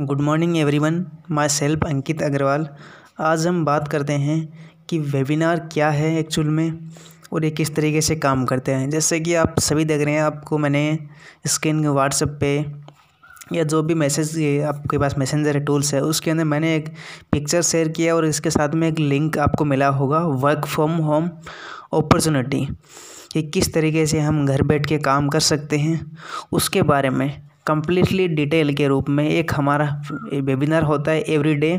Good morning everyone, myself Ankit Agarwal. आज हम बात करते हैं कि वेबिनार क्या है एक्चुअल में और ये किस तरीके से काम करते हैं। जैसे कि आप सभी देख रहे हैं, आपको मैंने स्क्रीन व्हाट्सएप पे या जो भी मैसेज आपके पास मैसेंजर टूल्स है उसके अंदर मैंने एक पिक्चर शेयर किया और इसके साथ में एक लिंक आपको मिला होगा, वर्क फ्रॉम होम अपॉर्चुनिटी, कि किस तरीके से हम घर बैठ के काम कर सकते हैं। उसके बारे में कम्प्लीटली डिटेल के रूप में एक हमारा वेबिनार होता है एवरीडे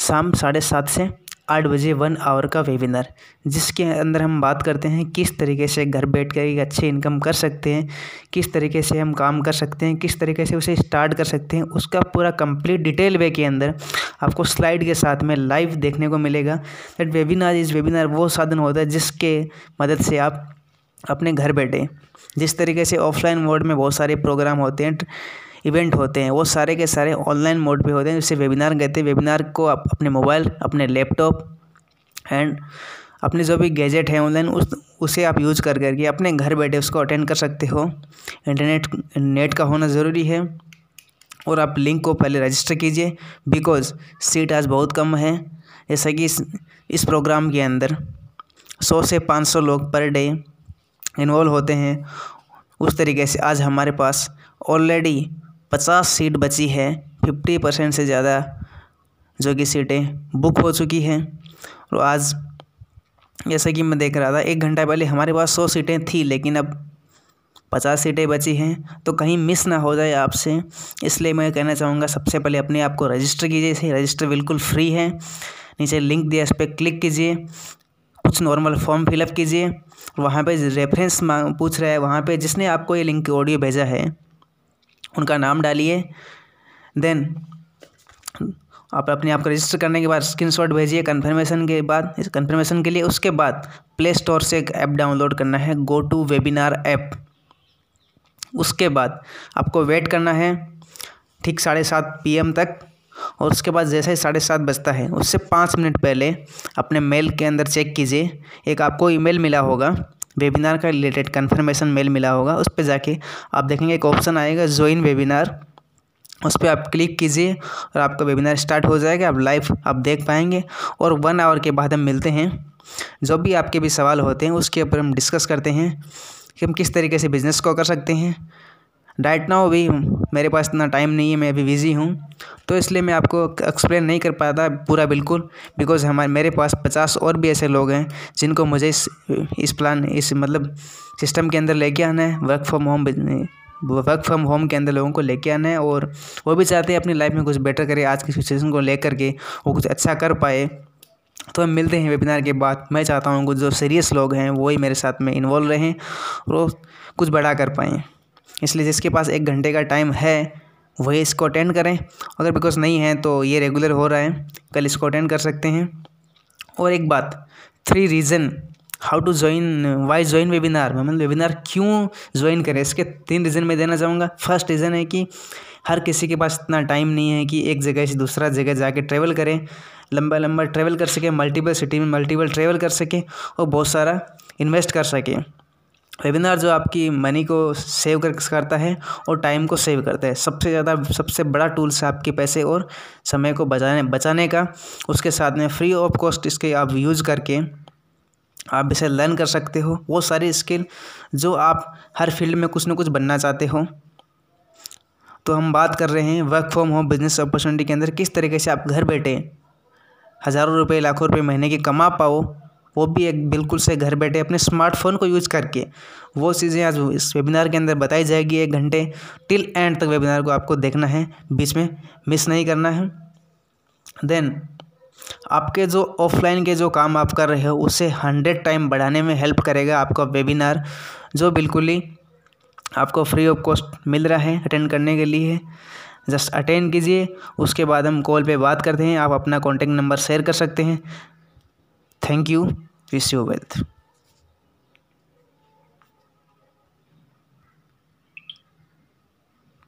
शाम 7:30 से 8 बजे 1 आवर का वेबिनार, जिसके अंदर हम बात करते हैं किस तरीके से घर बैठ कर एक अच्छी इनकम कर सकते हैं, किस तरीके से हम काम कर सकते हैं, किस तरीके से उसे स्टार्ट कर सकते हैं। उसका पूरा कंप्लीट डिटेल वे के अंदर आपको स्लाइड के साथ में लाइव देखने को मिलेगा। दैट वेबिनार इस वेबिनार वो साधन होता है जिसके मदद से आप अपने घर बैठे, जिस तरीके से ऑफलाइन मोड में बहुत सारे प्रोग्राम होते हैं, इवेंट होते हैं, वो सारे के सारे ऑनलाइन मोड पे होते हैं, जिससे वेबिनार कहते हैं। वेबिनार को आप अपने मोबाइल, अपने लैपटॉप एंड अपने जो भी गैजेट हैं ऑनलाइन उसे आप यूज़ कर करके अपने घर बैठे उसको अटेंड कर सकते हो। नेट का होना ज़रूरी है और आप लिंक को पहले रजिस्टर कीजिए, बिकॉज़ सीट आज बहुत कम है। जैसा कि इस प्रोग्राम के अंदर 100 से 500 लोग पर डे इन्वॉल्व होते हैं, उस तरीके से आज हमारे पास ऑलरेडी 50 सीट बची है। 50% से ज़्यादा जो कि सीटें बुक हो चुकी हैं। और आज जैसा कि मैं देख रहा था, 1 घंटा पहले हमारे पास 100 सीटें थी, लेकिन अब 50 सीटें बची हैं। तो कहीं मिस ना हो जाए आपसे, इसलिए मैं कहना चाहूँगा सबसे पहले अपने आप को रजिस्टर कीजिए। इसे रजिस्टर बिल्कुल फ्री है, नीचे लिंक दिया, इस पर क्लिक कीजिए, कुछ नॉर्मल फॉर्म फिलअप कीजिए। वहाँ पे रेफरेंस पूछ रहा है, वहाँ पे जिसने आपको ये लिंक ऑडियो भेजा है उनका नाम डालिए। देन आप अपने आप को रजिस्टर करने के बाद स्क्रीनशॉट भेजिए कन्फर्मेशन के बाद, इस कन्फर्मेशन के लिए। उसके बाद प्ले स्टोर से एक ऐप डाउनलोड करना है, गो टू वेबिनार ऐप। उसके बाद आपको वेट करना है ठीक 7:30 PM तक, और उसके बाद जैसे ही 7:30 बजता है उससे 5 मिनट पहले अपने मेल के अंदर चेक कीजिए। एक आपको ईमेल मिला होगा, वेबिनार का रिलेटेड कन्फर्मेशन मेल मिला होगा, उस पर जाके आप देखेंगे एक ऑप्शन आएगा ज्वाइन वेबिनार, उस पर आप क्लिक कीजिए और आपका वेबिनार स्टार्ट हो जाएगा। आप लाइव आप देख पाएंगे और 1 आवर के बाद हम मिलते हैं। जो भी आपके भी सवाल होते हैं उसके ऊपर हम डिस्कस करते हैं कि हम किस तरीके से बिज़नेस को कर सकते हैं। राइट नाउ भी मेरे पास इतना टाइम नहीं है, मैं अभी बिज़ी हूँ, तो इसलिए मैं आपको एक्सप्लेन नहीं कर पाता पूरा बिल्कुल, बिकॉज़ मेरे पास 50 और भी ऐसे लोग हैं जिनको मुझे इस सिस्टम के अंदर लेके आना है, वर्क फ्रॉम होम के अंदर लोगों को लेके आना है। और वो भी चाहते हैं अपनी लाइफ में कुछ बेटर करें, आज की सिचुएशन को लेकर के वो कुछ अच्छा कर पाए। तो हम मिलते हैं वेबिनार के बाद। मैं चाहता हूँ कुछ जो सीरियस लोग हैं वही मेरे साथ में इन्वॉल्व रहें और वो कुछ बड़ा कर पाएँ। इसलिए जिसके पास 1 घंटे का टाइम है वही इसको अटेंड करें। अगर बिकॉज नहीं है तो ये रेगुलर हो रहा है, कल इसको अटेंड कर सकते हैं। और एक बात, 3 reason how to join, why join webinar, मतलब वेबिनार क्यों ज्वाइन करें, इसके 3 रीज़न मैं देना चाहूँगा। फर्स्ट रीज़न है कि हर किसी के पास इतना टाइम नहीं है कि एक जगह से दूसरा जगह जाके ट्रैवल करें, लंबा ट्रैवल कर सके, मल्टीपल सिटी में मल्टीपल ट्रैवल कर सके और बहुत सारा इन्वेस्ट कर सके। वेबिनार जो आपकी मनी को सेव करता है और टाइम को सेव करता है, सबसे ज़्यादा सबसे बड़ा टूल्स है आपके पैसे और समय को बचाने का। उसके साथ में फ्री ऑफ कॉस्ट इसके आप यूज़ करके आप इसे लर्न कर सकते हो, वो सारी स्किल जो आप हर फील्ड में कुछ ना कुछ बनना चाहते हो। तो हम बात कर रहे हैं work from home business opportunity के अंदर किस तरीके से आप घर बैठे हज़ारों रुपये, लाखों रुपये महीने के कमा पाओ, वो भी एक बिल्कुल से घर बैठे अपने स्मार्टफोन को यूज़ करके। वो चीज़ें आज इस वेबिनार के अंदर बताई जाएगी 1 घंटे टिल एंड तक। वेबिनार को आपको देखना है, बीच में मिस नहीं करना है। देन आपके जो ऑफलाइन के जो काम आप कर रहे हो उसे 100 टाइम बढ़ाने में हेल्प करेगा आपका वेबिनार, जो बिल्कुल ही आपको फ्री ऑफ कॉस्ट मिल रहा है अटेंड करने के लिए। जस्ट अटेंड कीजिए, उसके बाद हम कॉल पर बात करते हैं। आप अपना कॉन्टैक्ट नंबर शेयर कर सकते हैं। Thank you, wish you wealth.